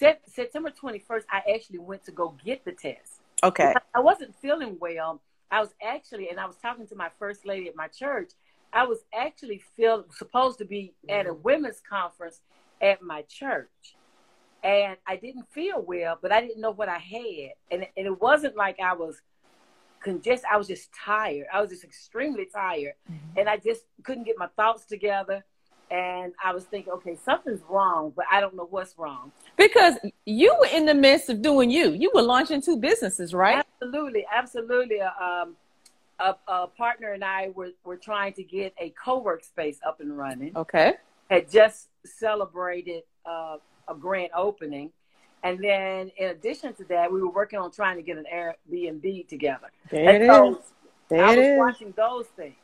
No, September 21st, I actually went to go get the test. Okay. I wasn't feeling well. I was actually, and I was talking to my first lady at my church, I was actually supposed to be at a women's conference at my church. And I didn't feel well, but I didn't know what I had. And it wasn't like I was congested. I was just tired. I was just extremely tired. Mm-hmm. And I just couldn't get my thoughts together. And I was thinking, okay, something's wrong, but I don't know what's wrong. Because you were in the midst of doing you. You were launching two businesses, right? Absolutely. Absolutely. A partner and I were trying to get a co-work space up and running. Okay. Had just celebrated a grand opening. And then in addition to that, we were working on trying to get an Airbnb together. There it is. Watching those things.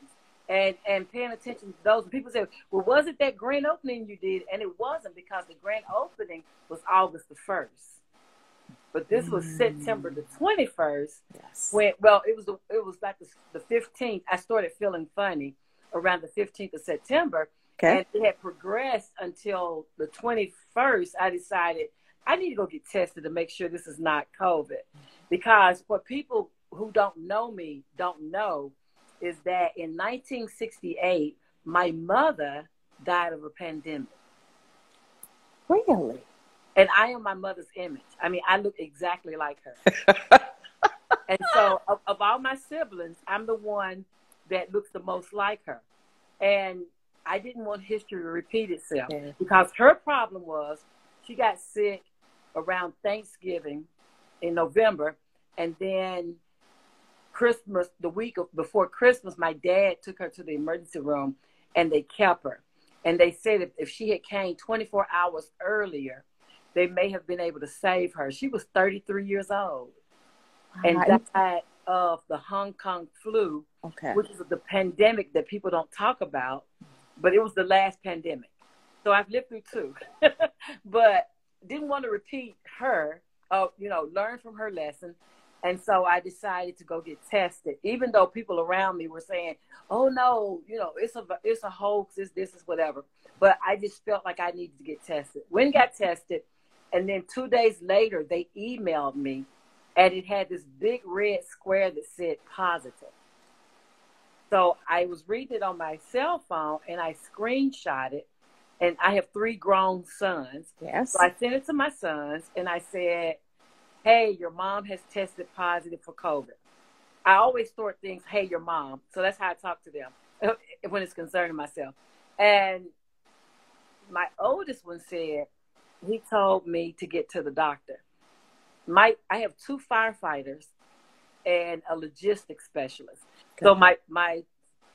And paying attention to those. People say, well, was it that grand opening you did? And it wasn't, because the grand opening was August the 1st. But this was September the 21st. Yes. When, well, it was like the 15th. I started feeling funny around the 15th of September. Okay. And it had progressed until the 21st. I decided I need to go get tested to make sure this is not COVID. Because what people who don't know me don't know is that in 1968, my mother died of a pandemic. Really? And I am my mother's image. I mean, I look exactly like her. And so of all my siblings, I'm the one that looks the most like her. And I didn't want history to repeat itself, because her problem was she got sick around Thanksgiving in November, and then Christmas, the week before Christmas, my dad took her to the emergency room and they kept her. And they said that if she had came 24 hours earlier, they may have been able to save her. She was 33 years old and died of the Hong Kong flu, which is the pandemic that people don't talk about, but it was the last pandemic. So I've lived through two, but didn't want to repeat her, learn from her lesson. And so I decided to go get tested, even though people around me were saying, oh, no, it's a hoax, this is whatever. But I just felt like I needed to get tested. Went and got tested. And then 2 days later, they emailed me, and it had this big red square that said positive. So I was reading it on my cell phone, and I screenshot it. And I have 3 grown sons. Yes. So I sent it to my sons, and I said, hey, your mom has tested positive for COVID. I always sort things, hey, your mom. So that's how I talk to them when it's concerning myself. And my oldest one said, he told me to get to the doctor. I have 2 firefighters and a logistics specialist. Okay. So my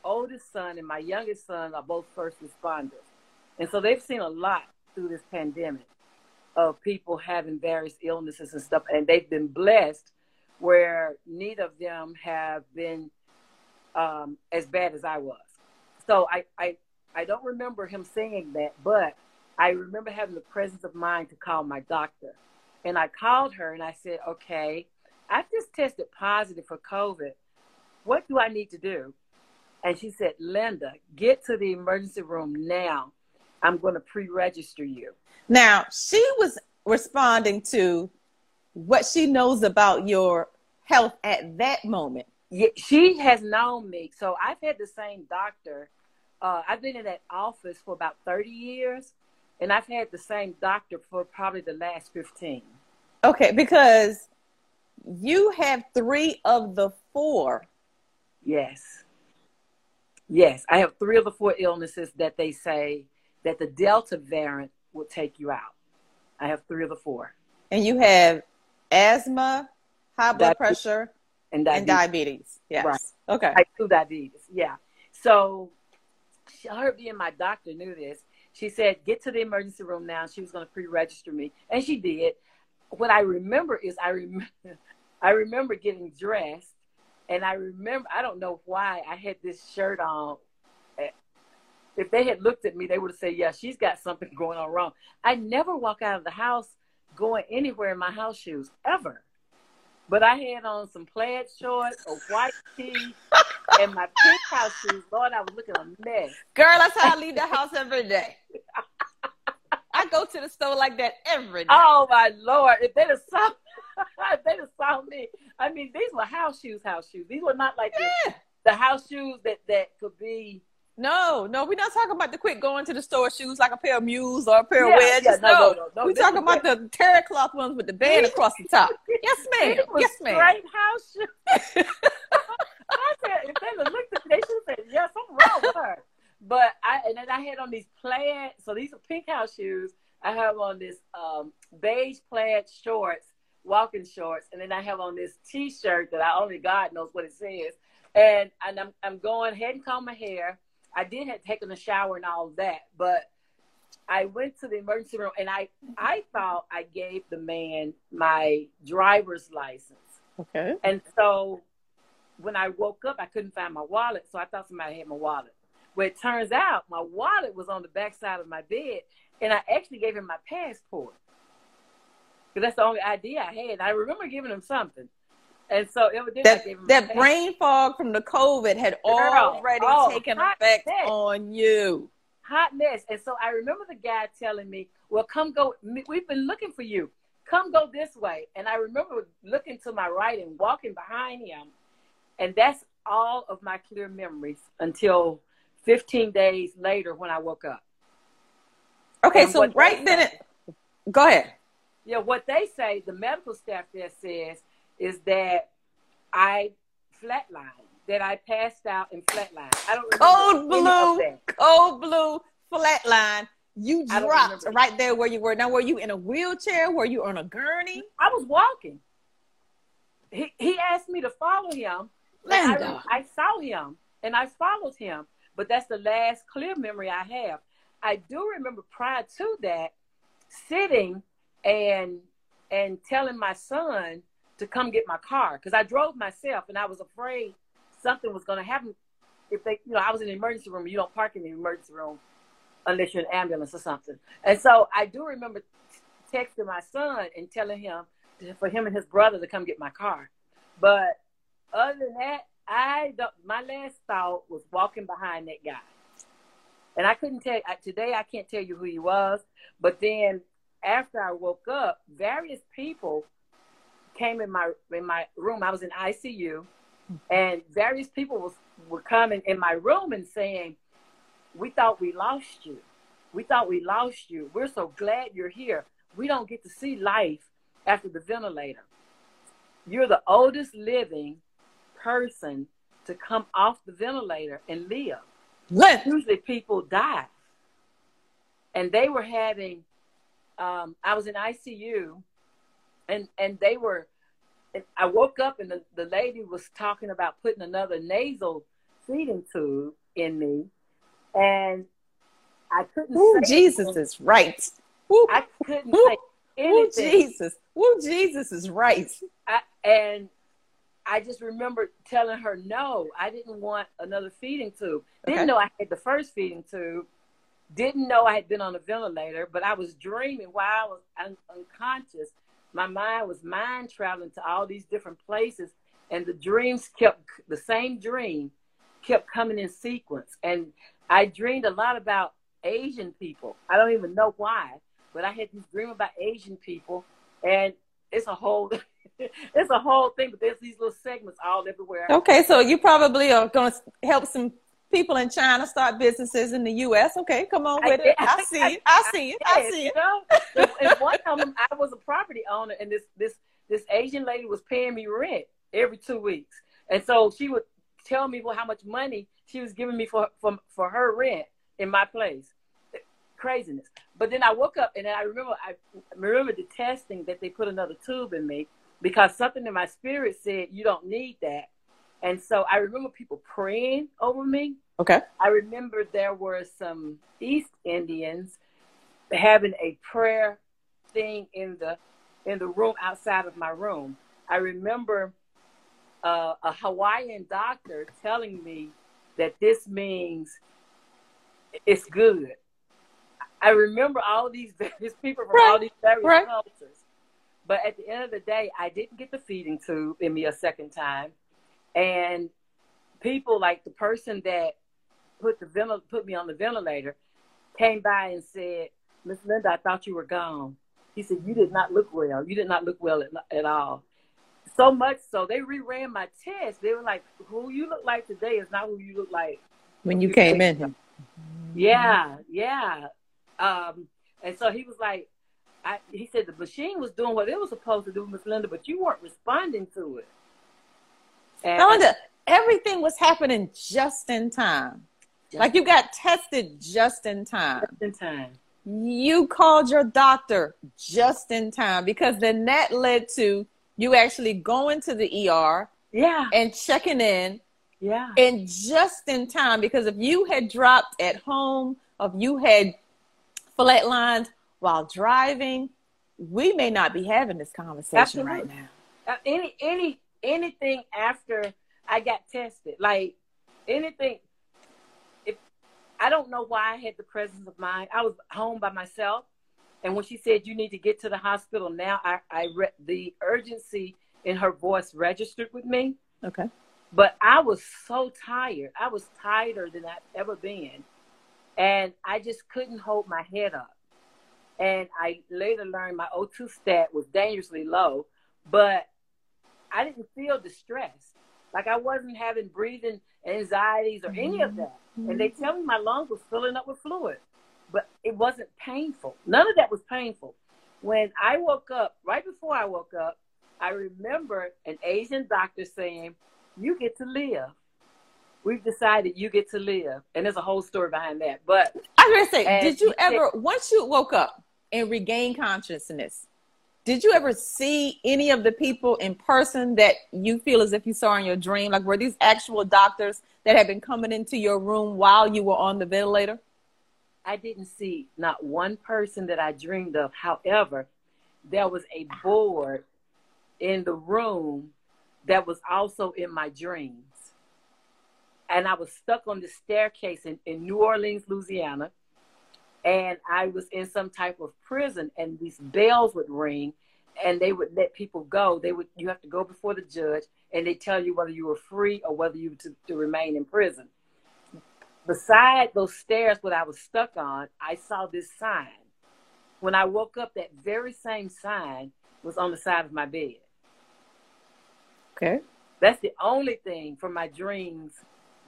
oldest son and my youngest son are both first responders. And so they've seen a lot through this pandemic of people having various illnesses and stuff. And they've been blessed where neither of them have been as bad as I was. So I don't remember him saying that, but I remember having the presence of mind to call my doctor. And I called her and I said, okay, I just tested positive for COVID. What do I need to do? And she said, Linda, get to the emergency room now. I'm going to pre-register you. Now, she was responding to what she knows about your health at that moment. Yeah, she has known me. So I've had the same doctor. I've been in that office for about 30 years, and I've had the same doctor for probably the last 15. Okay, because you have 3 of the 4. Yes. Yes, I have 3 of the 4 illnesses that they say that the Delta variant will take you out. I have 3 of the 4. And you have asthma, high blood pressure, and diabetes. Yes. Right. Okay. I do diabetes. Yeah. So her being my doctor knew this. She said, get to the emergency room now. She was going to pre-register me. And she did. What I remember is I remember getting dressed. And I remember, I don't know why I had this shirt on. If they had looked at me, they would have said, yeah, she's got something going on wrong. I never walk out of the house going anywhere in my house shoes, ever. But I had on some plaid shorts, a white tee, and my pink house shoes. Lord, I was looking a mess. Girl, that's how I leave the house every day. I I go to the store like that every day. Oh my Lord! If they'd have saw, if they'd have saw me, I mean, these were house shoes. House shoes. These were not like the house shoes that could be. No, no, we're not talking about the quick going to the store shoes like a pair of mules or a pair of wedges. Yeah, no. We're talking about the terry cloth ones with the band across the top. Yes, ma'am. Yes, ma'am. Straight house shoes. I said, if they would look at me, they should have said, yeah, something wrong with her. But I had on these plaid, so these are pink house shoes. I have on this beige plaid shorts, walking shorts, and then I have on this T-shirt that I only God knows what it says. And I'm going ahead and comb my hair. I did have taken a shower and all of that, but I went to the emergency room, and I thought I gave the man my driver's license. Okay. And so when I woke up, I couldn't find my wallet, so I thought somebody had my wallet. Well, it turns out my wallet was on the backside of my bed, and I actually gave him my passport because that's the only ID I had. I remember giving him something. And so evidently that brain fog from the COVID had already taken effect on you. Hot mess. And so I remember the guy telling me, well, come go. We've been looking for you. Come go this way. And I remember looking to my right and walking behind him. And that's all of my clear memories until 15 days later when I woke up. Okay. And so right then, go ahead. Yeah. What they say, the medical staff there says, is that I flatlined, that I passed out and flatlined. I don't remember. Cold blue, flatline. You dropped right there where you were. Now, were you in a wheelchair? Were you on a gurney? I was walking. He asked me to follow him. I saw him, and I followed him. But that's the last clear memory I have. I do remember prior to that, sitting and telling my son to come get my car, because I drove myself and I was afraid something was going to happen if they, I was in the emergency room. You don't park in the emergency room unless you're an ambulance or something. And so I do remember texting my son and telling him for him and his brother to come get my car. But other than that, my last thought was walking behind that guy. And I couldn't tell, today I can't tell you who he was, but then after I woke up, various people came in my room. I was in ICU, and various people were coming in my room and saying, we thought we lost you. We thought we lost you. We're so glad you're here. We don't get to see life after the ventilator. You're the oldest living person to come off the ventilator and live. Usually people die. And they were having, I was in ICU, and they were, I woke up and the lady was talking about putting another nasal feeding tube in me, and I couldn't say Jesus anything. Is right. I couldn't say anything. Jesus is right. I just remember telling her, no, I didn't want another feeding tube. Okay. Didn't know I had the first feeding tube. Didn't know I had been on a ventilator, but I was dreaming while I was unconscious. My mind was traveling to all these different places, and the same dream kept coming in sequence. And I dreamed a lot about Asian people. I don't even know why, but I had this dream about Asian people, and it's a whole, it's a whole thing, but there's these little segments all everywhere. Okay. So you probably are going to help some people in China start businesses in the U.S. Okay, come on with it. I see it. You know? And one of them, I was a property owner, and this Asian lady was paying me rent every 2 weeks, and so she would tell me how much money she was giving me for her rent in my place. Craziness. But then I woke up, and then I remember detesting that they put another tube in me, because something in my spirit said you don't need that. And so I remember people praying over me. Okay. I remember there were some East Indians having a prayer thing in the room outside of my room. I remember a Hawaiian doctor telling me that this means it's good. I remember all these various people from all these various cultures. But at the end of the day, I didn't get the feeding tube in me a second time. And people like the person that put me on the ventilator came by and said, Miss Linda, I thought you were gone. He said, you did not look well. You did not look well at all. So much so, they reran my test. They were like, who you look like today is not who you look like when you came in. Yeah, yeah. And so he was like, he said the machine was doing what it was supposed to do, Miss Linda, but you weren't responding to it. And Linda, everything was happening just in time. Like you got tested just in time. Just in time. You called your doctor just in time, because then that led to you actually going to the ER, yeah, and checking in, yeah, and just in time, because if you had dropped at home, if you had flatlined while driving, we may not be having this conversation. Absolutely. Right now. Anything after I got tested, like anything. I don't know why I had the presence of mind. I was home by myself. And when she said, you need to get to the hospital now, the urgency in her voice registered with me. Okay. But I was so tired. I was tireder than I've ever been. And I just couldn't hold my head up. And I later learned my O2 stat was dangerously low, but I didn't feel distressed. Like I wasn't having breathing anxieties or any of that. And they tell me my lungs was filling up with fluid, but it wasn't painful. None of that was painful. When I woke up, right before I woke up, I remember an Asian doctor saying, you get to live. We've decided you get to live. And there's a whole story behind that. But I was going to say, did you ever, once you woke up and regained consciousness, did you ever see any of the people in person that you feel as if you saw in your dream? Like, were these actual doctors that had been coming into your room while you were on the ventilator? I didn't see not one person that I dreamed of. However, there was a board in the room that was also in my dreams. And I was stuck on the staircase in New Orleans, Louisiana. And I was in some type of prison, and these bells would ring, and they would let people go. You have to go before the judge, and they tell you whether you were free or whether you were to remain in prison. Beside those stairs, what I was stuck on, I saw this sign. When I woke up, that very same sign was on the side of my bed. Okay. That's the only thing from my dreams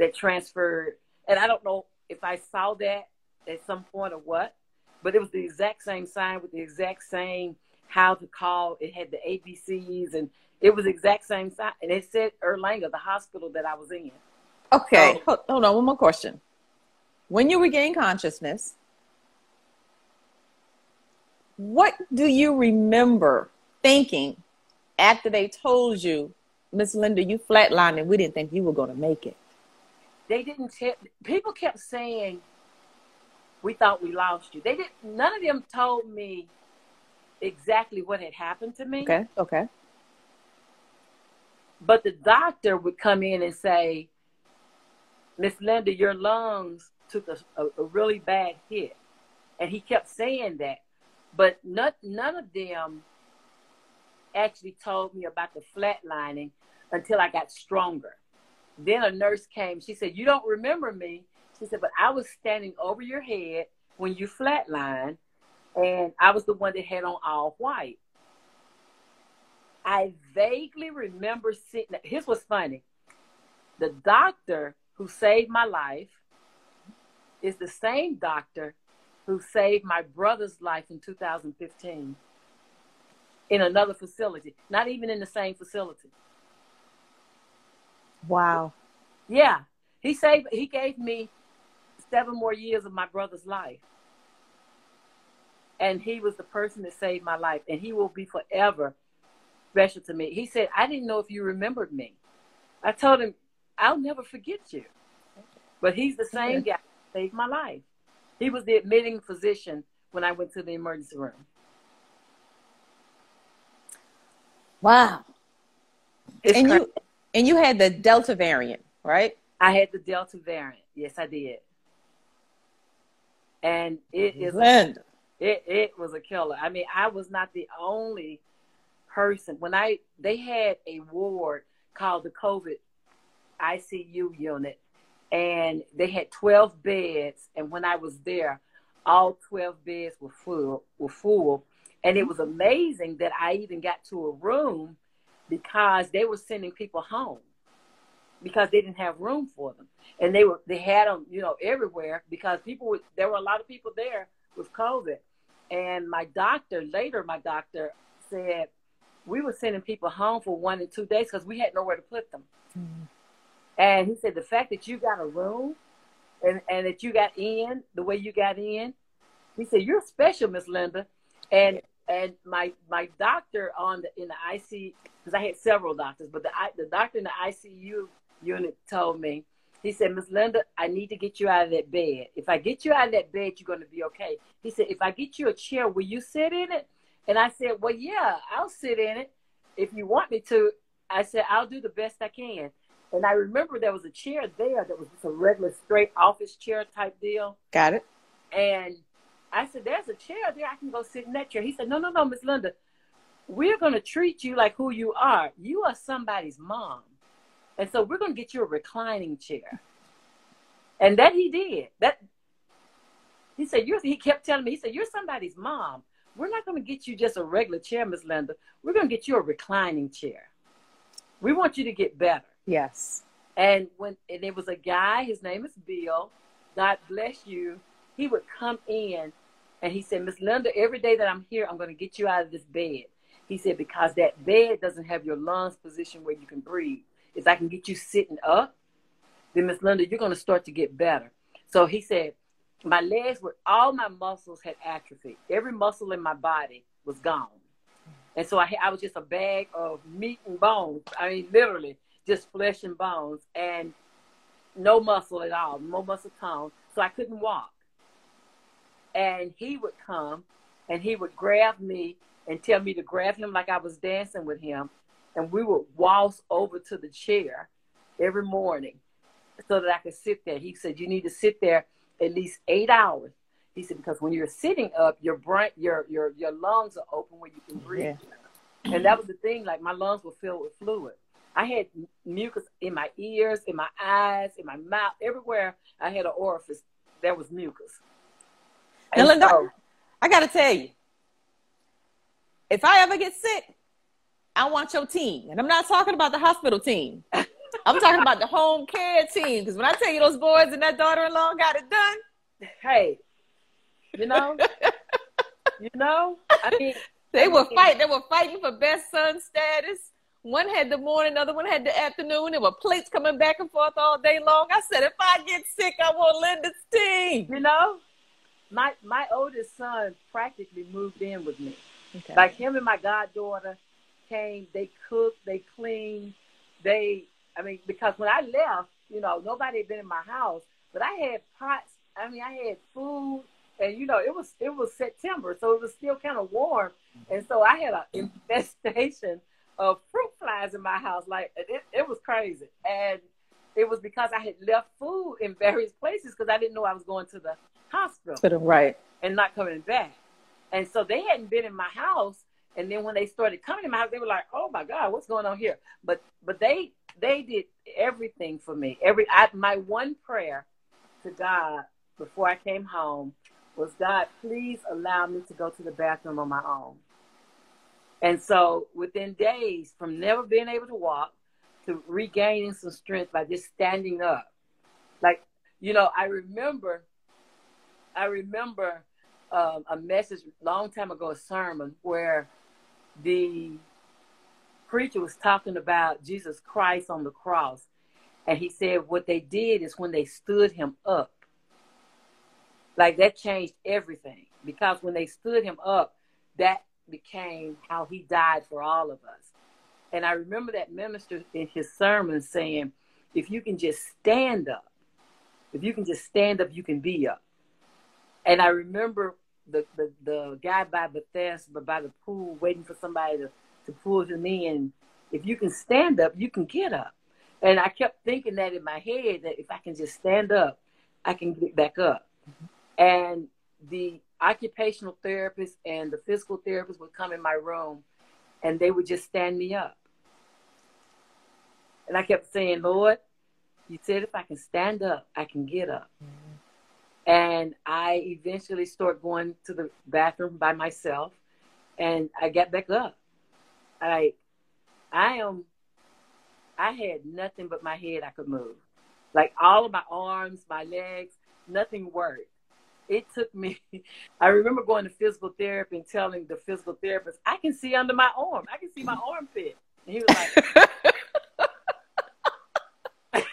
that transferred. And I don't know if I saw that at some point or what, but it was the exact same sign with the exact same how to call. It had the ABCs, and it was the exact same sign. And it said Erlanger, the hospital that I was in. Okay. So, hold on. One more question. When you regain consciousness, what do you remember thinking after they told you, Miss Linda, you flatlined and we didn't think you were going to make it? They didn't tell. People kept saying, we thought we lost you. They didn't. None of them told me exactly what had happened to me. Okay, okay. But the doctor would come in and say, Miss Linda, your lungs took a really bad hit. And he kept saying that. But none of them actually told me about the flatlining until I got stronger. Then a nurse came. She said, you don't remember me. She said, but I was standing over your head when you flatlined, and I was the one that had on all white. I vaguely remember seeing, here's what's funny. The doctor who saved my life is the same doctor who saved my brother's life in 2015 in another facility, not even in the same facility. Wow. Yeah. He gave me 7 more years of my brother's life. And he was the person that saved my life. And he will be forever special to me. He said, I didn't know if you remembered me. I told him, I'll never forget you. But he's the same guy that saved my life. He was the admitting physician when I went to the emergency room. Wow. And you had the Delta variant, right? I had the Delta variant. Yes, I did. And it was a killer. I mean, I was not the only person. They had a ward called the COVID ICU unit, and they had 12 beds. And when I was there, all 12 beds were full. And it was amazing that I even got to a room because they were sending people home because they didn't have room for them. And they had them, you know, everywhere because there were a lot of people there with COVID. And my doctor said we were sending people home for 1 and 2 days because we had nowhere to put them. Mm-hmm. And he said, the fact that you got a room and that you got in the way you got in, he said, you're special, Miss Linda. And my doctor in the ICU, because I had several doctors, but the doctor in the ICU unit told me, he said, Miss Linda, I need to get you out of that bed. If I get you out of that bed, you're going to be okay. He said, if I get you a chair, will you sit in it? And I said, well, yeah, I'll sit in it if you want me to. I said, I'll do the best I can. And I remember there was a chair there that was just a regular straight office chair type deal. Got it. And I said, there's a chair there. I can go sit in that chair. He said, no, Miss Linda, we're going to treat you like who you are. You are somebody's mom. And so we're going to get you a reclining chair. And that he did. That he said, he kept telling me, he said, you're somebody's mom. We're not going to get you just a regular chair, Miss Linda. We're going to get you a reclining chair. We want you to get better. Yes. And it was a guy, his name is Bill. God bless you. He would come in and he said, Miss Linda, every day that I'm here, I'm going to get you out of this bed. He said, because that bed doesn't have your lungs position where you can breathe. If I can get you sitting up, then Miss Linda, you're going to start to get better. So he said, my legs were, all my muscles had atrophy. Every muscle in my body was gone. And so I was just a bag of meat and bones. I mean, literally just flesh and bones and no muscle at all, no muscle tone. So I couldn't walk. And he would come and he would grab me and tell me to grab him like I was dancing with him. And we would waltz over to the chair every morning so that I could sit there. He said, you need to sit there at least 8 hours. He said, because when you're sitting up, your lungs are open where you can breathe. Yeah. And that was the thing, like my lungs were filled with fluid. I had mucus in my ears, in my eyes, in my mouth, everywhere I had an orifice, there was mucus. Now, Linda, so, I got to tell you, if I ever get sick, I want your team. And I'm not talking about the hospital team. I'm talking about the home care team. Because when I tell you those boys and that daughter-in-law got it done. Hey, you know, you know, I mean. They were fighting for best son status. One had the morning, the other one had the afternoon. There were plates coming back and forth all day long. I said, if I get sick, I want Linda's team. You know? My oldest son practically moved in with me. Okay. Like him and my goddaughter came, they cooked, they cleaned, because when I left, you know, nobody had been in my house, but I had pots, I mean, I had food and, you know, it was September, so it was still kind of warm. And so I had an infestation of fruit flies in my house. Like it was crazy. And it was because I had left food in various places because I didn't know I was going to the hospital, right, and not coming back. And so they hadn't been in my house, and then when they started coming to my house, they were like, oh my God, what's going on here? But they did everything for me. My one prayer to God before I came home was, God, please allow me to go to the bathroom on my own. And so within days, from never being able to walk to regaining some strength by just standing up, like, you know, I remember a message a long time ago, a sermon where the preacher was talking about Jesus Christ on the cross. And he said what they did is when they stood him up, like that changed everything. Because when they stood him up, that became how he died for all of us. And I remember that minister in his sermon saying, if you can just stand up, you can be up. And I remember the guy by Bethesda, by the pool, waiting for somebody to pull him in. If you can stand up, you can get up. And I kept thinking that in my head, that if I can just stand up, I can get back up. Mm-hmm. And the occupational therapist and the physical therapist would come in my room, and they would just stand me up. And I kept saying, Lord, you said if I can stand up, I can get up. Mm-hmm. And I eventually start going to the bathroom by myself, and I got back up. I had nothing but my head I could move. Like, all of my arms, my legs, nothing worked. It took me, I remember going to physical therapy and telling the physical therapist, I can see under my arm. I can see my armpit. And he was like,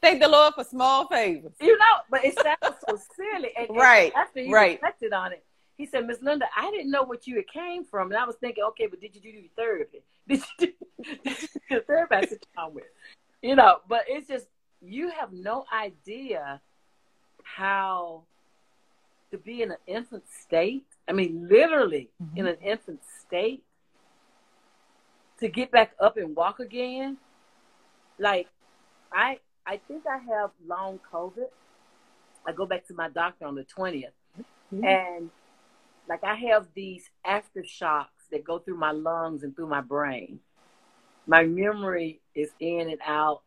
thank the Lord for small favors. You know, but it sounds so silly. And right, after you reflected on it, he said, Miss Linda, I didn't know what you had came from. And I was thinking, okay, but did you do therapy? Did you do therapy? I sit down with, you know, but it's just, you have no idea how to be in an infant state. I mean, literally in an infant state, to get back up and walk again. Like, I think I have long COVID. I go back to my doctor on the 20th. And like, I have these aftershocks that go through my lungs and through my brain. My memory is in and out.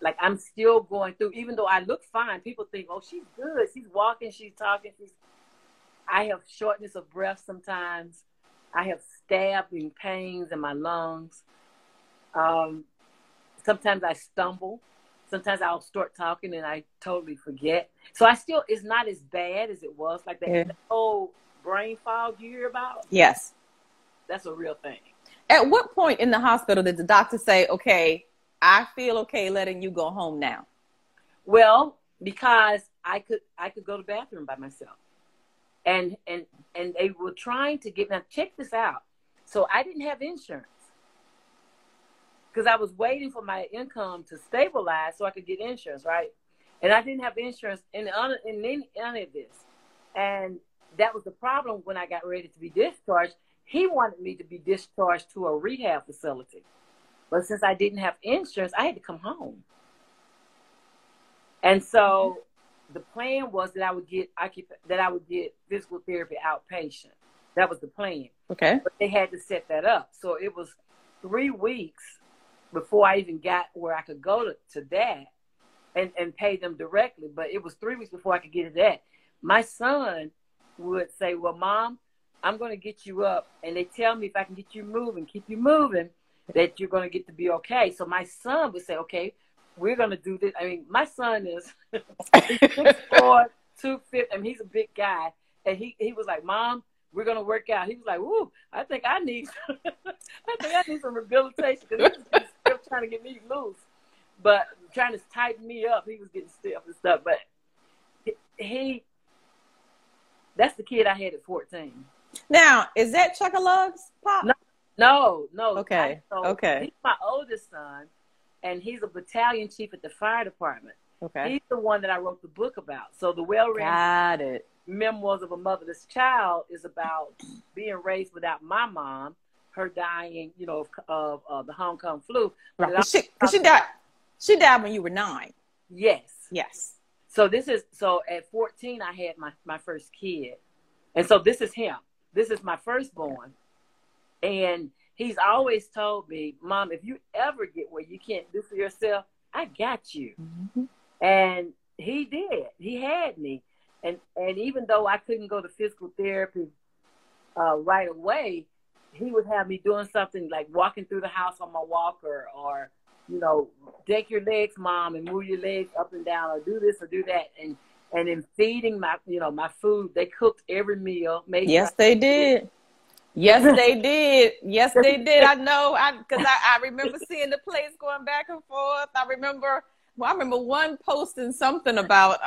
Like, I'm still going through, even though I look fine, people think, oh, she's good. She's walking, she's talking. I have shortness of breath sometimes. I have stabbing pains in my lungs. Sometimes I stumble. Sometimes I'll start talking and I totally forget. So I still, it's not as bad as it was. Like that whole brain fog you hear about. Yes. That's a real thing. At what point in the hospital did the doctor say, okay, I feel okay letting you go home now? Well, because I could go to the bathroom by myself. And they were trying to get, now check this out. So I didn't have insurance, because I was waiting for my income to stabilize so I could get insurance, right? And I didn't have insurance in any of this. And that was the problem when I got ready to be discharged. He wanted me to be discharged to a rehab facility. But since I didn't have insurance, I had to come home. And so the plan was that I would get physical therapy outpatient. That was the plan. Okay. But they had to set that up. So it was 3 weeks before I even got where I could go to that and pay them directly. But it was 3 weeks before I could get to that. My son would say, well, Mom, I'm going to get you up. And they tell me if I can get you moving, keep you moving, that you're going to get to be okay. So my son would say, okay, we're going to do this. I mean, my son is 6'4", 250. I mean, he's a big guy. And he was like, Mom, we're going to work out. He was like, woo, I think I need some rehabilitation, because he was still trying to get me loose, but trying to tighten me up. He was getting stiff and stuff. But that's the kid I had at 14. Now, is that Chuck-A-Lug's pop? No. Okay. Okay. He's my oldest son, and he's a battalion chief at the fire department. Okay. He's the one that I wrote the book about. So the well-read Memoirs of a Motherless Child is about being raised without my mom, her dying, you know, of the Hong Kong flu. Right. She died when you were 9. Yes. So at 14, I had my first kid. And so this is him. This is my firstborn. Okay. And he's always told me, Mom, if you ever get where you can't do for yourself, I got you. Mm-hmm. And he did. He had me. And even though I couldn't go to physical therapy right away, he would have me doing something like walking through the house on my walker, or, you know, take your legs, Mom, and move your legs up and down, or do this or do that. And in feeding my food, they cooked every meal. Yes, they did. I remember seeing the plates going back and forth. I remember one posting something about,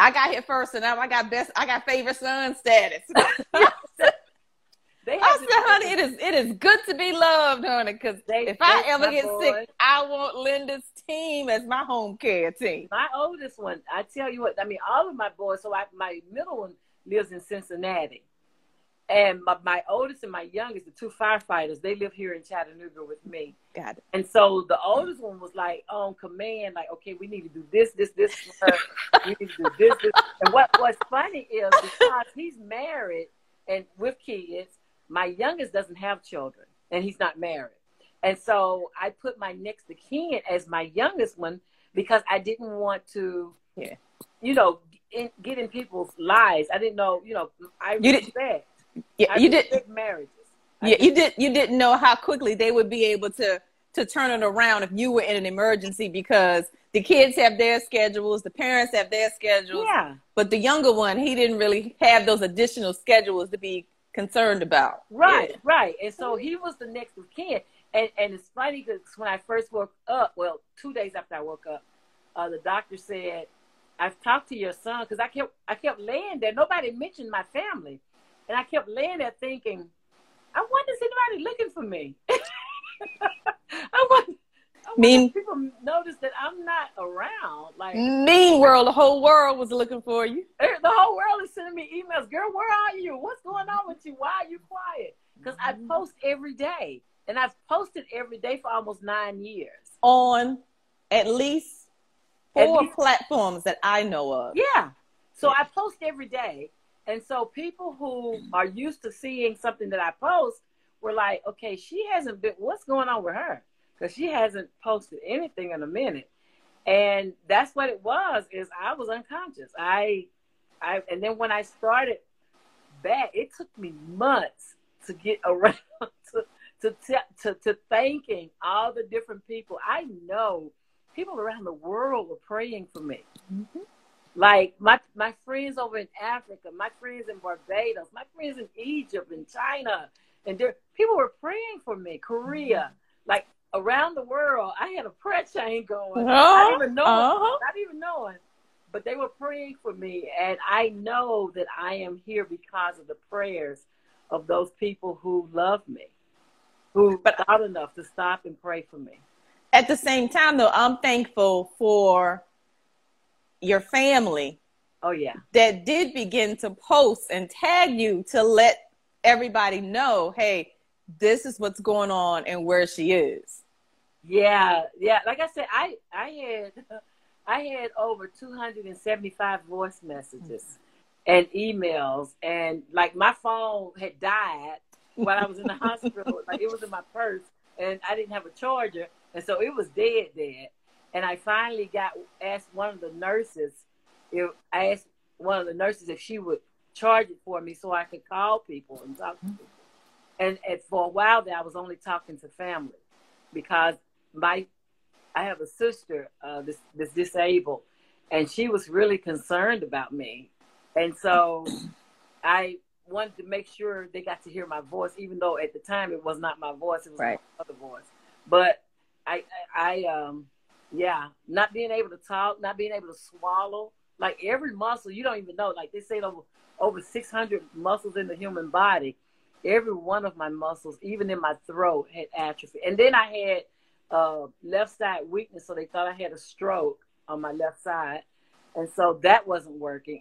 I got here first, and now I got favorite son status. I said, honey, it is good to be loved, honey, because if I ever get sick, I want Linda's team as my home care team. My oldest one, I tell you what, I mean, all of my boys, my middle one lives in Cincinnati. And my oldest and my youngest, the two firefighters, they live here in Chattanooga with me. Got it. And so the oldest one was like on command, like, okay, we need to do this for her. We need to do this. And what's funny is, because he's married and with kids, my youngest doesn't have children, and he's not married. And so I put my next of kin as my youngest one, because I didn't want to, you know, get in people's lives. I didn't know, you know, I respect marriages. Yeah, you didn't know how quickly they would be able to turn it around if you were in an emergency, because the kids have their schedules, the parents have their schedules. Yeah. But the younger one, he didn't really have those additional schedules to be concerned about. Right, yeah. Right. And so he was the next of kin. And it's funny because when I first woke up, well, 2 days after I woke up, the doctor said, I've talked to your son, because I kept laying there. Nobody mentioned my family. And I kept laying there thinking, I wonder if anybody looking for me. I wonder if people notice that I'm not around. Like, meanwhile, the whole world was looking for you. The whole world is sending me emails. Girl, where are you? What's going on with you? Why are you quiet? Because I post every day. And I've posted every day for almost 9 years. On at least four platforms that I know of. Yeah. So I post every day. And so people who are used to seeing something that I post were like, okay, she hasn't been, what's going on with her? Because she hasn't posted anything in a minute. And that's what it was, is I was unconscious. And then when I started back, it took me months to get around to thanking all the different people. I know people around the world were praying for me. Mm-hmm. Like my friends over in Africa, my friends in Barbados, my friends in Egypt and China, and people were praying for me. Korea, mm-hmm. Like around the world, I had a prayer chain going. I didn't even know, not even knowing, but they were praying for me, and I know that I am here because of the prayers of those people who love me. Who thought enough to stop and pray for me. At the same time, though, I'm thankful for your family. Oh, yeah. That did begin to post and tag you to let everybody know, hey, this is what's going on and where she is. Yeah, yeah. Like I said, I had over 275 voice messages and emails. And, like, my phone had died. While I was in the hospital, like it was in my purse, and I didn't have a charger, and so it was dead. And I finally asked one of the nurses if she would charge it for me so I could call people and talk to people. And for a while there, I was only talking to family, because I have a sister that's disabled, and she was really concerned about me, and so I wanted to make sure they got to hear my voice, even though at the time it was not my voice, it was my other voice. But I not being able to talk, not being able to swallow, like every muscle, you don't even know, like they say over 600 muscles in the human body. Every one of my muscles, even in my throat, had atrophy. And then I had left side weakness, so they thought I had a stroke on my left side. And so that wasn't working.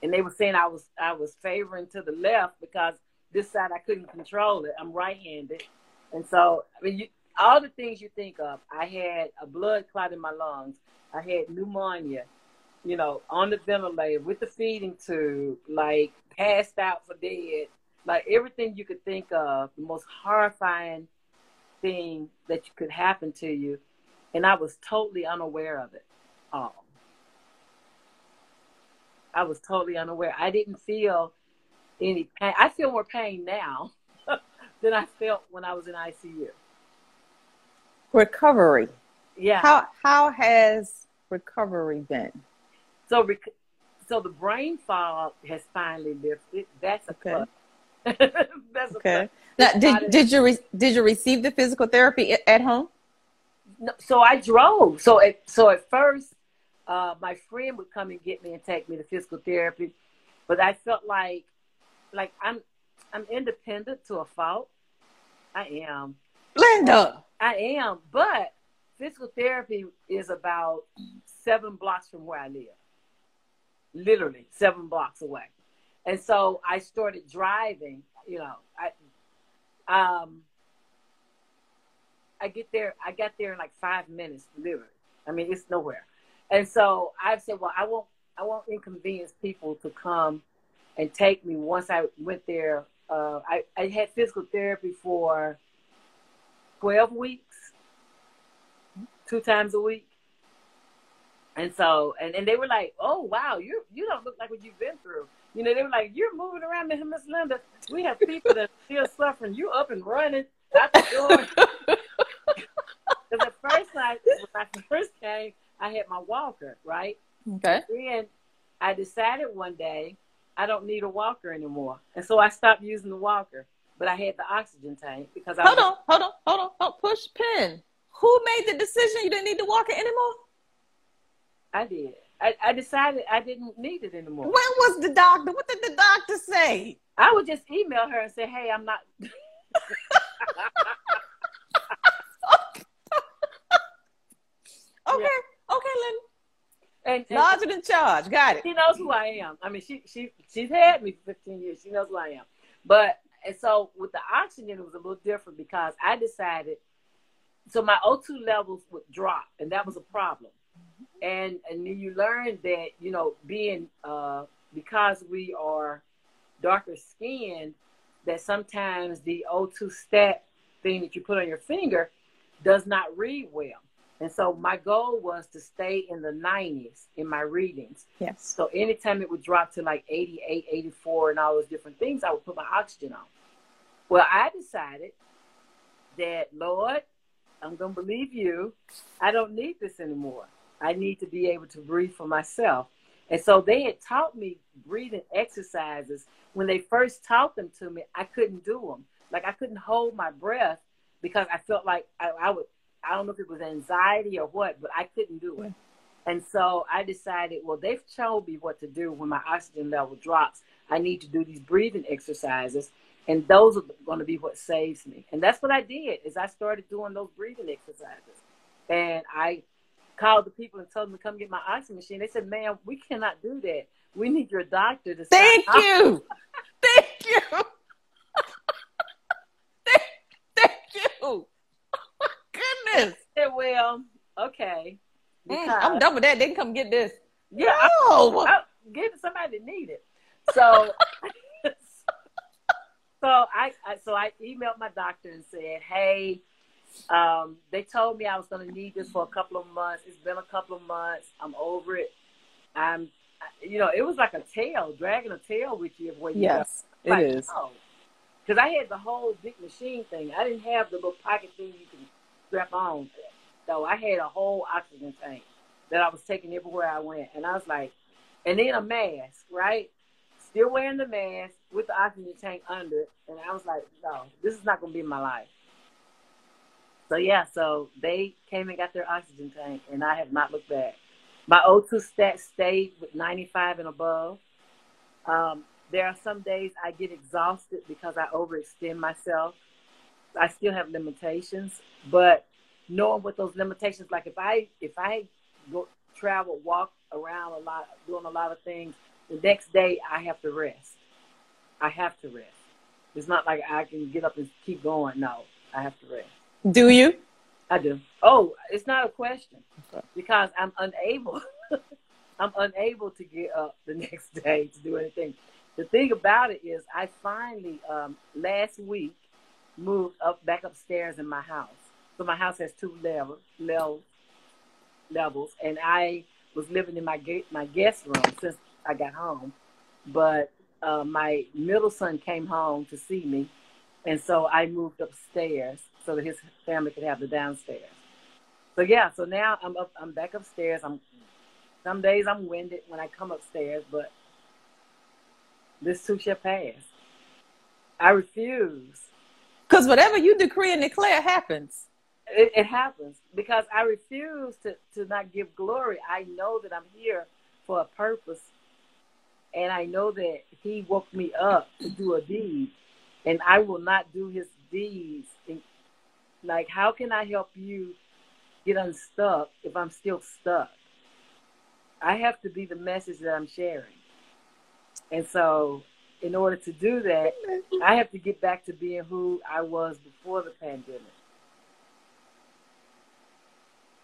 And they were saying I was favoring to the left because this side I couldn't control it. I'm right-handed. And so, I mean, all the things you think of. I had a blood clot in my lungs. I had pneumonia, you know, on the ventilator with the feeding tube, like passed out for dead, like everything you could think of, the most horrifying thing that could happen to you. And I was totally unaware of it all. I was totally unaware. I didn't feel any pain. I feel more pain now than I felt when I was in ICU. Recovery. Yeah. How has recovery been? So the brain fog has finally lifted. That's a plus. That's okay. Now, did you receive the physical therapy at home? No, so I drove. So at first, my friend would come and get me and take me to physical therapy, but I felt like I'm independent to a fault. I am. Linda! I am, but physical therapy is about 7 blocks from where I live. Literally 7 blocks away. And so I started driving, you know, I got there in like 5 minutes, literally. I mean, it's nowhere. And so I said, well, I won't inconvenience people to come and take me. Once I went there, I had physical therapy for 12 weeks, 2 times a week. And so, and they were like, oh, wow, you don't look like what you've been through. You know, they were like, you're moving around, Miss Linda. We have people that are still suffering. You up and running out the door. Because the first night, when I first came, I had my walker, right? Okay. And then I decided one day, I don't need a walker anymore. And so I stopped using the walker. But I had the oxygen tank because I Hold on. Push pin. Who made the decision you didn't need the walker anymore? I did. I decided I didn't need it anymore. When was the doctor? What did the doctor say? I would just email her and say, hey, I'm not. Okay. Yeah. Okay, Linda. And larger than charge. Got it. She knows who I am. I mean, she's had me for 15 years. She knows who I am. But, and so with the oxygen, it was a little different because I decided, so my O2 levels would drop, and that was a problem. And then you learn that, you know, being, because we are darker skinned, that sometimes the O2 stat thing that you put on your finger does not read well. And so my goal was to stay in the 90s in my readings. Yes. So anytime it would drop to like 88, 84 and all those different things, I would put my oxygen on. Well, I decided that, Lord, I'm going to believe you. I don't need this anymore. I need to be able to breathe for myself. And so they had taught me breathing exercises. When they first taught them to me, I couldn't do them. Like I couldn't hold my breath because I felt like I would, I don't know if it was anxiety or what, but I couldn't do it. And so I decided, well, they've told me what to do when my oxygen level drops. I need to do these breathing exercises. And those are going to be what saves me. And that's what I did is I started doing those breathing exercises. And I called the people and told them to come get my oxygen machine. They said, ma'am, we cannot do that. We need your doctor to sign off. You. Thank you. Thank you. Oh, my goodness. They said, well, okay. Because, I'm done with that. They can come get this. Yeah. No. I'll give it somebody that need it. So, so I emailed my doctor and said, hey, they told me I was going to need this for a couple of months. It's been a couple of months. I'm over it. You know, it was like a tail, dragging a tail with you. Yes, it is. Because I had the whole big machine thing. I didn't have the little pocket thing you can strap on. So I had a whole oxygen tank that I was taking everywhere I went. And I was like, and then a mask, right? Still wearing the mask with the oxygen tank under it. And I was like, no, this is not going to be my life. So, yeah, so they came and got their oxygen tank, and I have not looked back. My O2 stat stayed with 95 and above. There are some days I get exhausted because I overextend myself. I still have limitations, but knowing what those limitations, like if I go travel, walk around a lot, doing a lot of things, the next day I have to rest. I have to rest. It's not like I can get up and keep going. No, I have to rest. Do you? I do. Oh, it's not a question because I'm unable. I'm unable to get up the next day to do anything. The thing about it is I finally, last week, moved back upstairs in my house. So my house has two levels, and I was living in my guest room since I got home. But my middle son came home to see me, and so I moved upstairs so that his family could have the downstairs. So yeah, so now I'm back upstairs. Some days I'm winded when I come upstairs, but this too shall pass. I refuse. Because whatever you decree and declare happens. It happens because I refuse to not give glory. I know that I'm here for a purpose, and I know that he woke me up to do a deed, and I will not do his deeds. Like, how can I help you get unstuck if I'm still stuck? I have to be the message that I'm sharing. And so in order to do that, I have to get back to being who I was before the pandemic.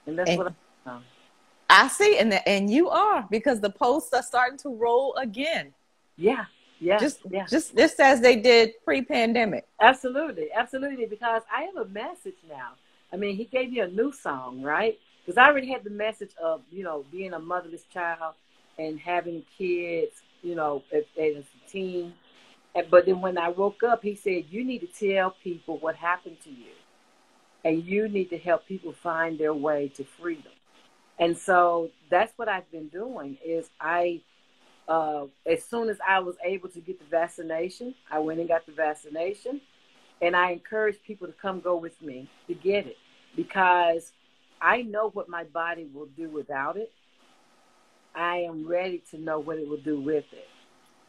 And that's what I'm doing. I see. And you are, because the posts are starting to roll again. Yeah. Yeah, just as they did pre-pandemic. Absolutely, absolutely, because I have a message now. I mean, he gave me a new song, right? Because I already had the message of, you know, being a motherless child and having kids, you know, as a teen. But then when I woke up, he said, you need to tell people what happened to you. And you need to help people find their way to freedom. And so that's what I've been doing is as soon as I was able to get the vaccination, I went and got the vaccination. And I encourage people to come go with me to get it because I know what my body will do without it. I am ready to know what it will do with it.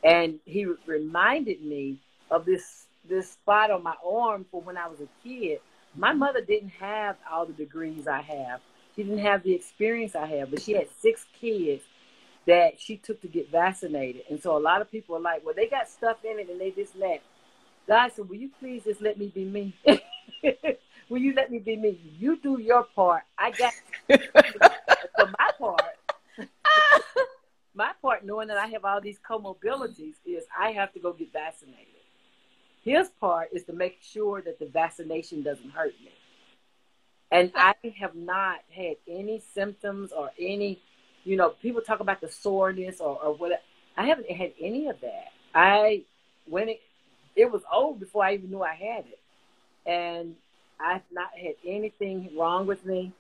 And he reminded me of this spot on my arm for when I was a kid. My mother didn't have all the degrees I have. She didn't have the experience I have, but she had 6 kids that she took to get vaccinated. And so a lot of people are like, well, they got stuff in it and they this and that. God said, will you please just let me be me? Will you let me be me? You do your part. I got for my part. My part, knowing that I have all these comorbidities, is I have to go get vaccinated. His part is to make sure that the vaccination doesn't hurt me. And I have not had any symptoms or any, you know, people talk about the soreness or whatever. I haven't had any of that. It was old before I even knew I had it. And I've not had anything wrong with me.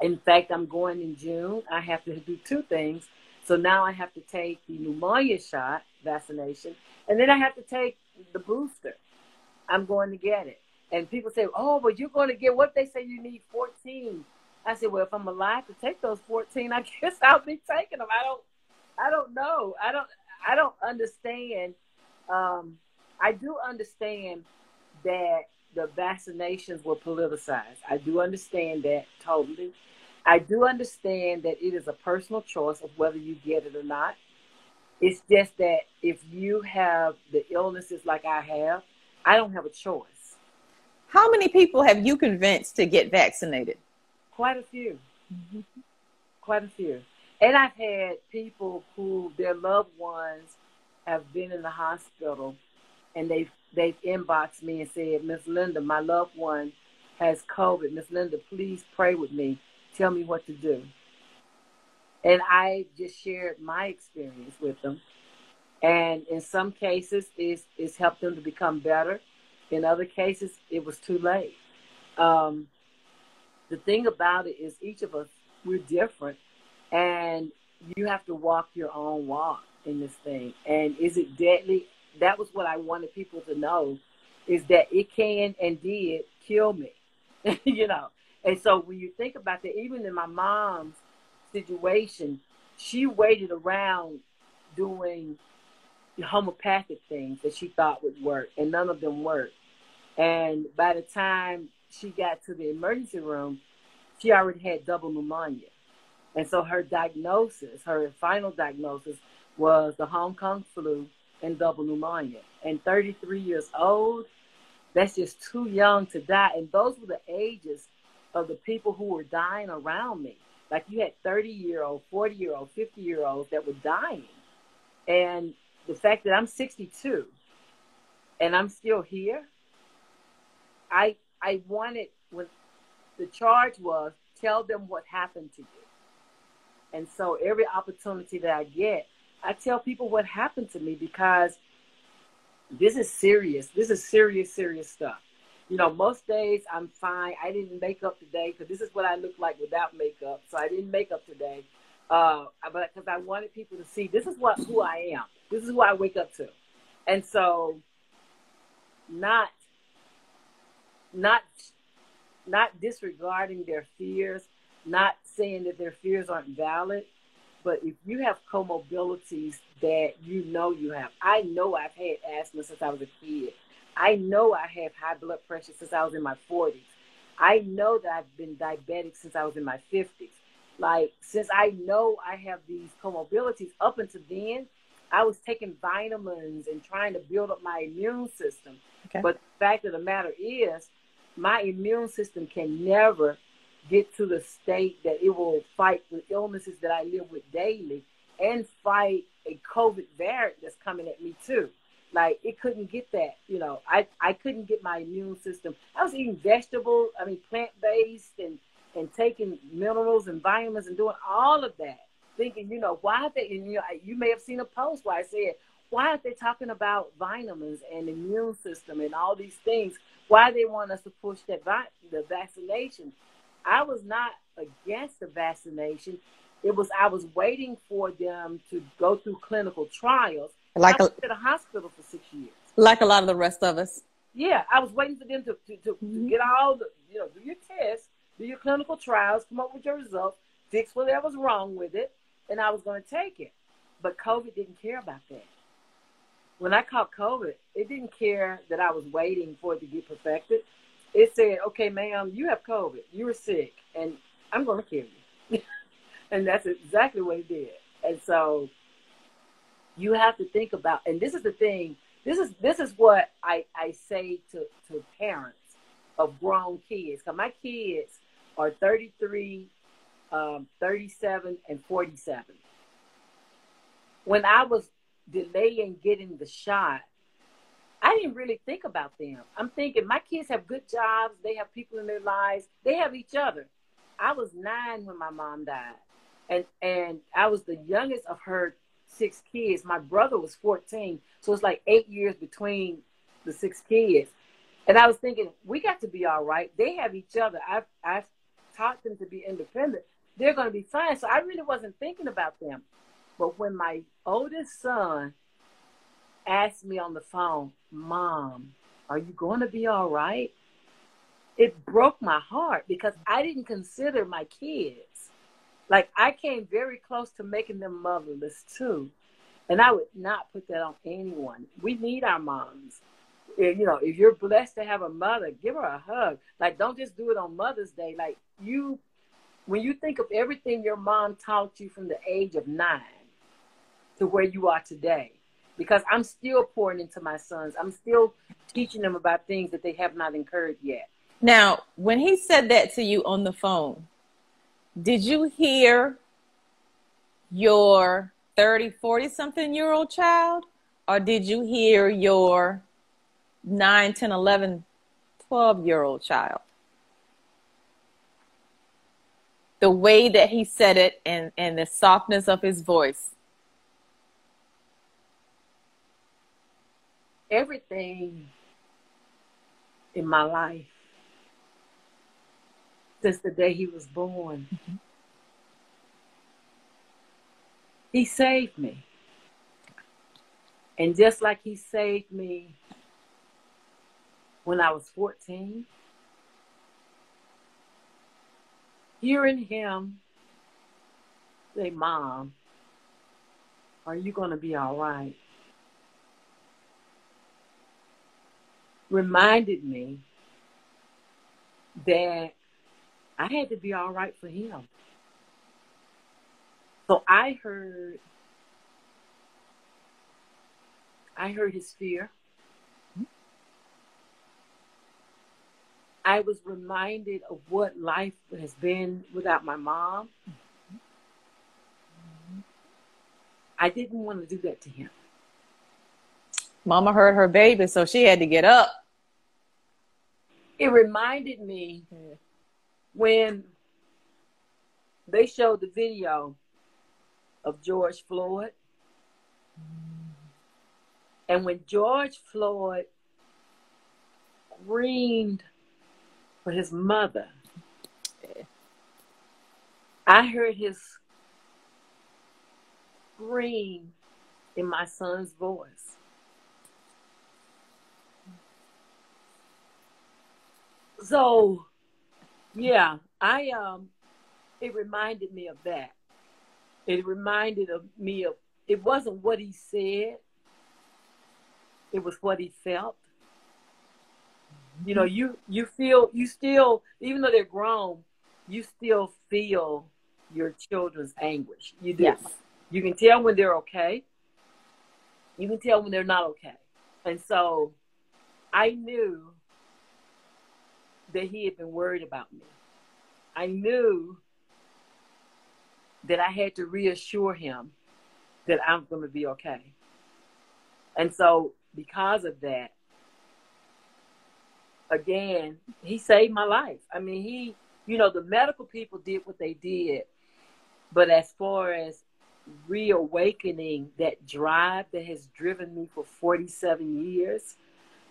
In fact, I'm going in June. I have to do 2 things. So now I have to take the pneumonia shot vaccination, and then I have to take the booster. I'm going to get it. And people say, oh, but you're going to get what they say you need, 14. I said, well, if I'm alive to take those 14, I guess I'll be taking them. I don't know. I don't understand. I do understand that the vaccinations were politicized. I do understand that totally. I do understand that it is a personal choice of whether you get it or not. It's just that if you have the illnesses like I have, I don't have a choice. How many people have you convinced to get vaccinated? Quite a few. Mm-hmm. Quite a few. And I've had people who their loved ones have been in the hospital and they've inboxed me and said, Miss Linda, my loved one has COVID. Miss Linda, please pray with me. Tell me what to do. And I just shared my experience with them. And in some cases, it's helped them to become better. In other cases, it was too late. The thing about it is each of us, we're different. And you have to walk your own walk in this thing. And is it deadly? That was what I wanted people to know, is that it can and did kill me, you know. And so when you think about that, even in my mom's situation, she waited around doing homeopathic things that she thought would work, and none of them worked. And by the time she got to the emergency room, she already had double pneumonia. And so her diagnosis, her final diagnosis, was the Hong Kong flu and double pneumonia. And 33 years old, that's just too young to die. And those were the ages of the people who were dying around me. Like you had 30-year-old, 40-year-old, 50-year-olds that were dying. And the fact that I'm 62 and I'm still here, I wanted, when the charge was, tell them what happened to you. And so every opportunity that I get, I tell people what happened to me, because this is serious. This is serious, serious stuff. You know, most days I'm fine. I didn't make up today because this is what I look like without makeup. So I didn't make up today. But because I wanted people to see, this is who I am. This is who I wake up to. And so not disregarding their fears, not saying that their fears aren't valid. But if you have comorbidities that you know you have, I know I've had asthma since I was a kid. I know I have high blood pressure since I was in my 40s. I know that I've been diabetic since I was in my 50s. Like, since I know I have these comorbidities, up until then, I was taking vitamins and trying to build up my immune system. Okay. But the fact of the matter is, my immune system can never get to the state that it will fight the illnesses that I live with daily and fight a COVID variant that's coming at me too. Like, it couldn't get that, you know. I couldn't get my immune system. I was eating vegetables, plant-based and and taking minerals and vitamins and doing all of that, thinking, you know, why they, and you may have seen a post where I said, why are they talking about vitamins and immune system and all these things? Why they want us to push that the vaccination? I was not against the vaccination. It was, I was waiting for them to go through clinical trials. Like I was at a hospital for 6 years. Like a lot of the rest of us. Yeah, I was waiting for them to get all the, you know, do your tests, do your clinical trials, come up with your results, fix whatever's wrong with it, and I was going to take it. But COVID didn't care about that. When I caught COVID, it didn't care that I was waiting for it to get perfected. It said, okay, ma'am, you have COVID. You were sick, and I'm going to kill you. And that's exactly what it did. And so you have to think about, and this is the thing, this is what I say to parents of grown kids. So my kids are 33, 37, and 47. When I was delaying getting the shot, I didn't really think about them. I'm thinking my kids have good jobs. They have people in their lives. They have each other. I was 9 when my mom died. And I was the youngest of her 6 kids. My brother was 14. So it's like 8 years between the 6 kids. And I was thinking, we got to be all right. They have each other. I've taught them to be independent. They're going to be fine. So I really wasn't thinking about them. But when my oldest son asked me on the phone, Mom, are you going to be all right? It broke my heart because I didn't consider my kids. Like, I came very close to making them motherless, too. And I would not put that on anyone. We need our moms. You know, if you're blessed to have a mother, give her a hug. Like, don't just do it on Mother's Day. Like, you, when you think of everything your mom taught you from the age of 9 to where you are today, because I'm still pouring into my sons. I'm still teaching them about things that they have not incurred yet. Now, when he said that to you on the phone, did you hear your 30, 40-something-year-old child? Or did you hear your 9, 10, 11, 12-year-old child? The way that he said it and the softness of his voice. Everything in my life since the day he was born, he saved me. And just like he saved me when I was 14, hearing him say, Mom, are you going to be all right? Reminded me that I had to be all right for him. So I heard his fear. I was reminded of what life has been without my mom. I didn't want to do that to him. Mama heard her baby, so she had to get up. It reminded me when they showed the video of George Floyd. And when George Floyd screamed for his mother, I heard his scream in my son's voice. So, yeah, it reminded me of that. It reminded me of, it wasn't what he said. It was what he felt. You know, you feel, you still, even though they're grown, you still feel your children's anguish. You do. Yes. You can tell when they're okay. You can tell when they're not okay. And so I knew that he had been worried about me. I knew that I had to reassure him that I'm going to be okay. And so because of that, again, he saved my life. I mean, he you know, the medical people did what they did. But as far as reawakening that drive that has driven me for 47 years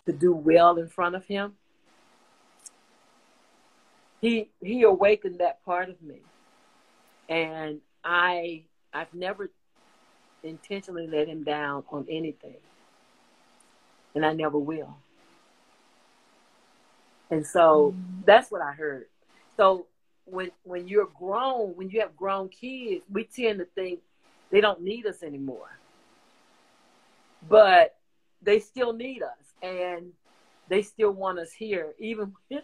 to do well in front of him, he awakened that part of me. And I've never intentionally let him down on anything. And I never will. And so that's what I heard. So when you're grown, when you have grown kids, we tend to think they don't need us anymore. But they still need us, and they still want us here. Even if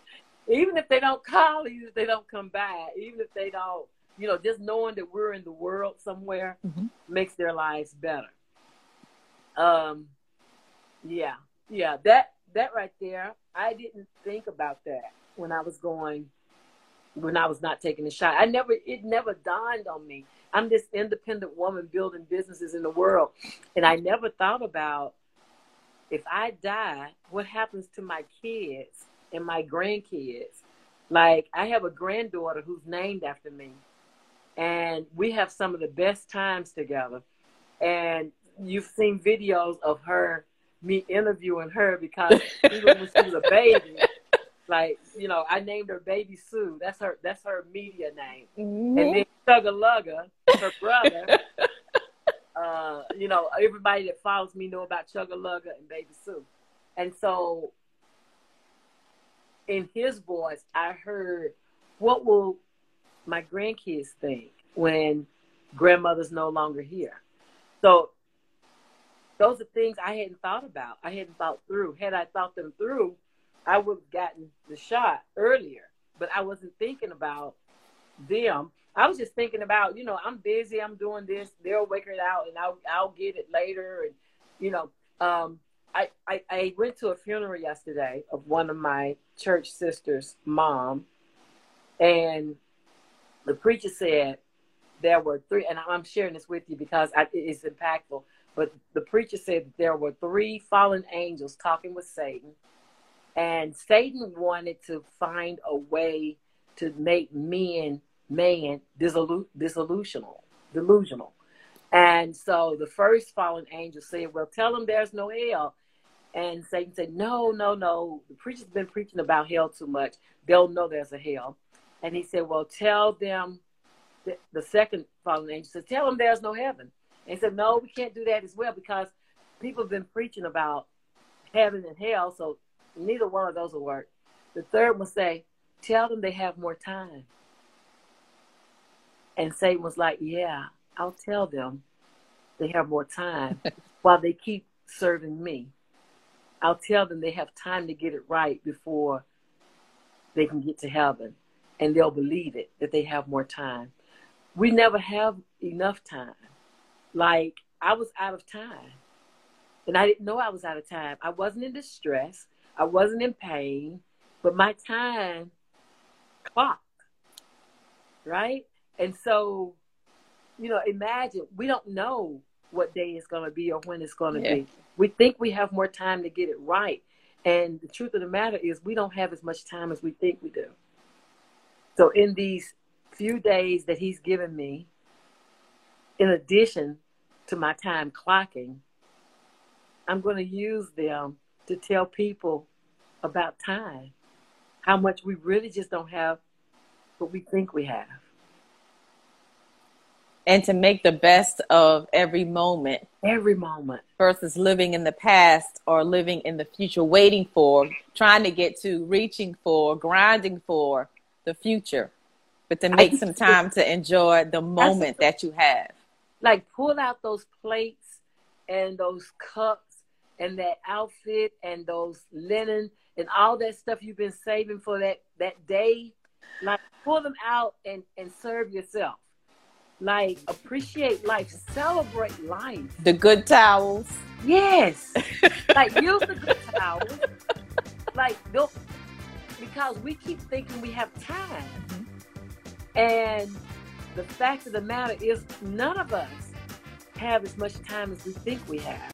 they don't call, even if they don't come by, even if they don't, you know, just knowing that we're in the world somewhere makes their lives better. Yeah, that right there, I didn't think about that when I was not taking the shot. It never dawned on me. I'm this independent woman building businesses in the world. And I never thought about, if I die, what happens to my kids and my grandkids? Like, I have a granddaughter who's named after me. And we have some of the best times together. And you've seen videos of her, me interviewing her, because even when she was a baby, like, you know, I named her Baby Sue. That's her media name. And then Chugga Lugga, her brother. You know, everybody that follows me know about Chugga Lugga and Baby Sue. And so in his voice, I heard, what will my grandkids think when grandmother's no longer here? So those are things I hadn't thought about. I hadn't thought through. Had I thought them through, I would have gotten the shot earlier. But I wasn't thinking about them. I was just thinking about, you know, I'm busy. I'm doing this. They'll work it out, and I'll get it later. And, you know, I went to a funeral yesterday of one of my church sister's mom. And the preacher said there were three, and I'm sharing this with you because it's impactful. But the preacher said that there were three fallen angels talking with Satan. And Satan wanted to find a way to make man delusional. And so the first fallen angel said, well, tell him there's no hell. And Satan said, no. The preacher's been preaching about hell too much. They'll know there's a hell. And he said, well, tell them, the second fallen angel said, tell them there's no heaven. And he said, no, we can't do that as well because people have been preaching about heaven and hell, so neither one of those will work. The third one say, tell them they have more time. And Satan was like, yeah, I'll tell them they have more time while they keep serving me. I'll tell them they have time to get it right before they can get to heaven. And they'll believe it, that they have more time. We never have enough time. Like, I was out of time. And I didn't know I was out of time. I wasn't in distress. I wasn't in pain. But my time clocked, right? And so, you know, imagine, we don't know what day it's going to be or when it's going to be. We think we have more time to get it right. And the truth of the matter is we don't have as much time as we think we do. So in these few days that he's given me, in addition to my time clocking, I'm going to use them to tell people about time, how much we really just don't have what we think we have. And to make the best of every moment. Every moment. Versus living in the past or living in the future, waiting for, trying to get to, reaching for, grinding for the future. But to make some time to enjoy the moment that you have. Like, pull out those plates and those cups and that outfit and those linen and all that stuff you've been saving for that day. Like, pull them out and serve yourself. Like, appreciate life. Celebrate life. The good towels. Yes. Like, use the good towels. Like, no, because we keep thinking we have time. And the fact of the matter is, none of us have as much time as we think we have.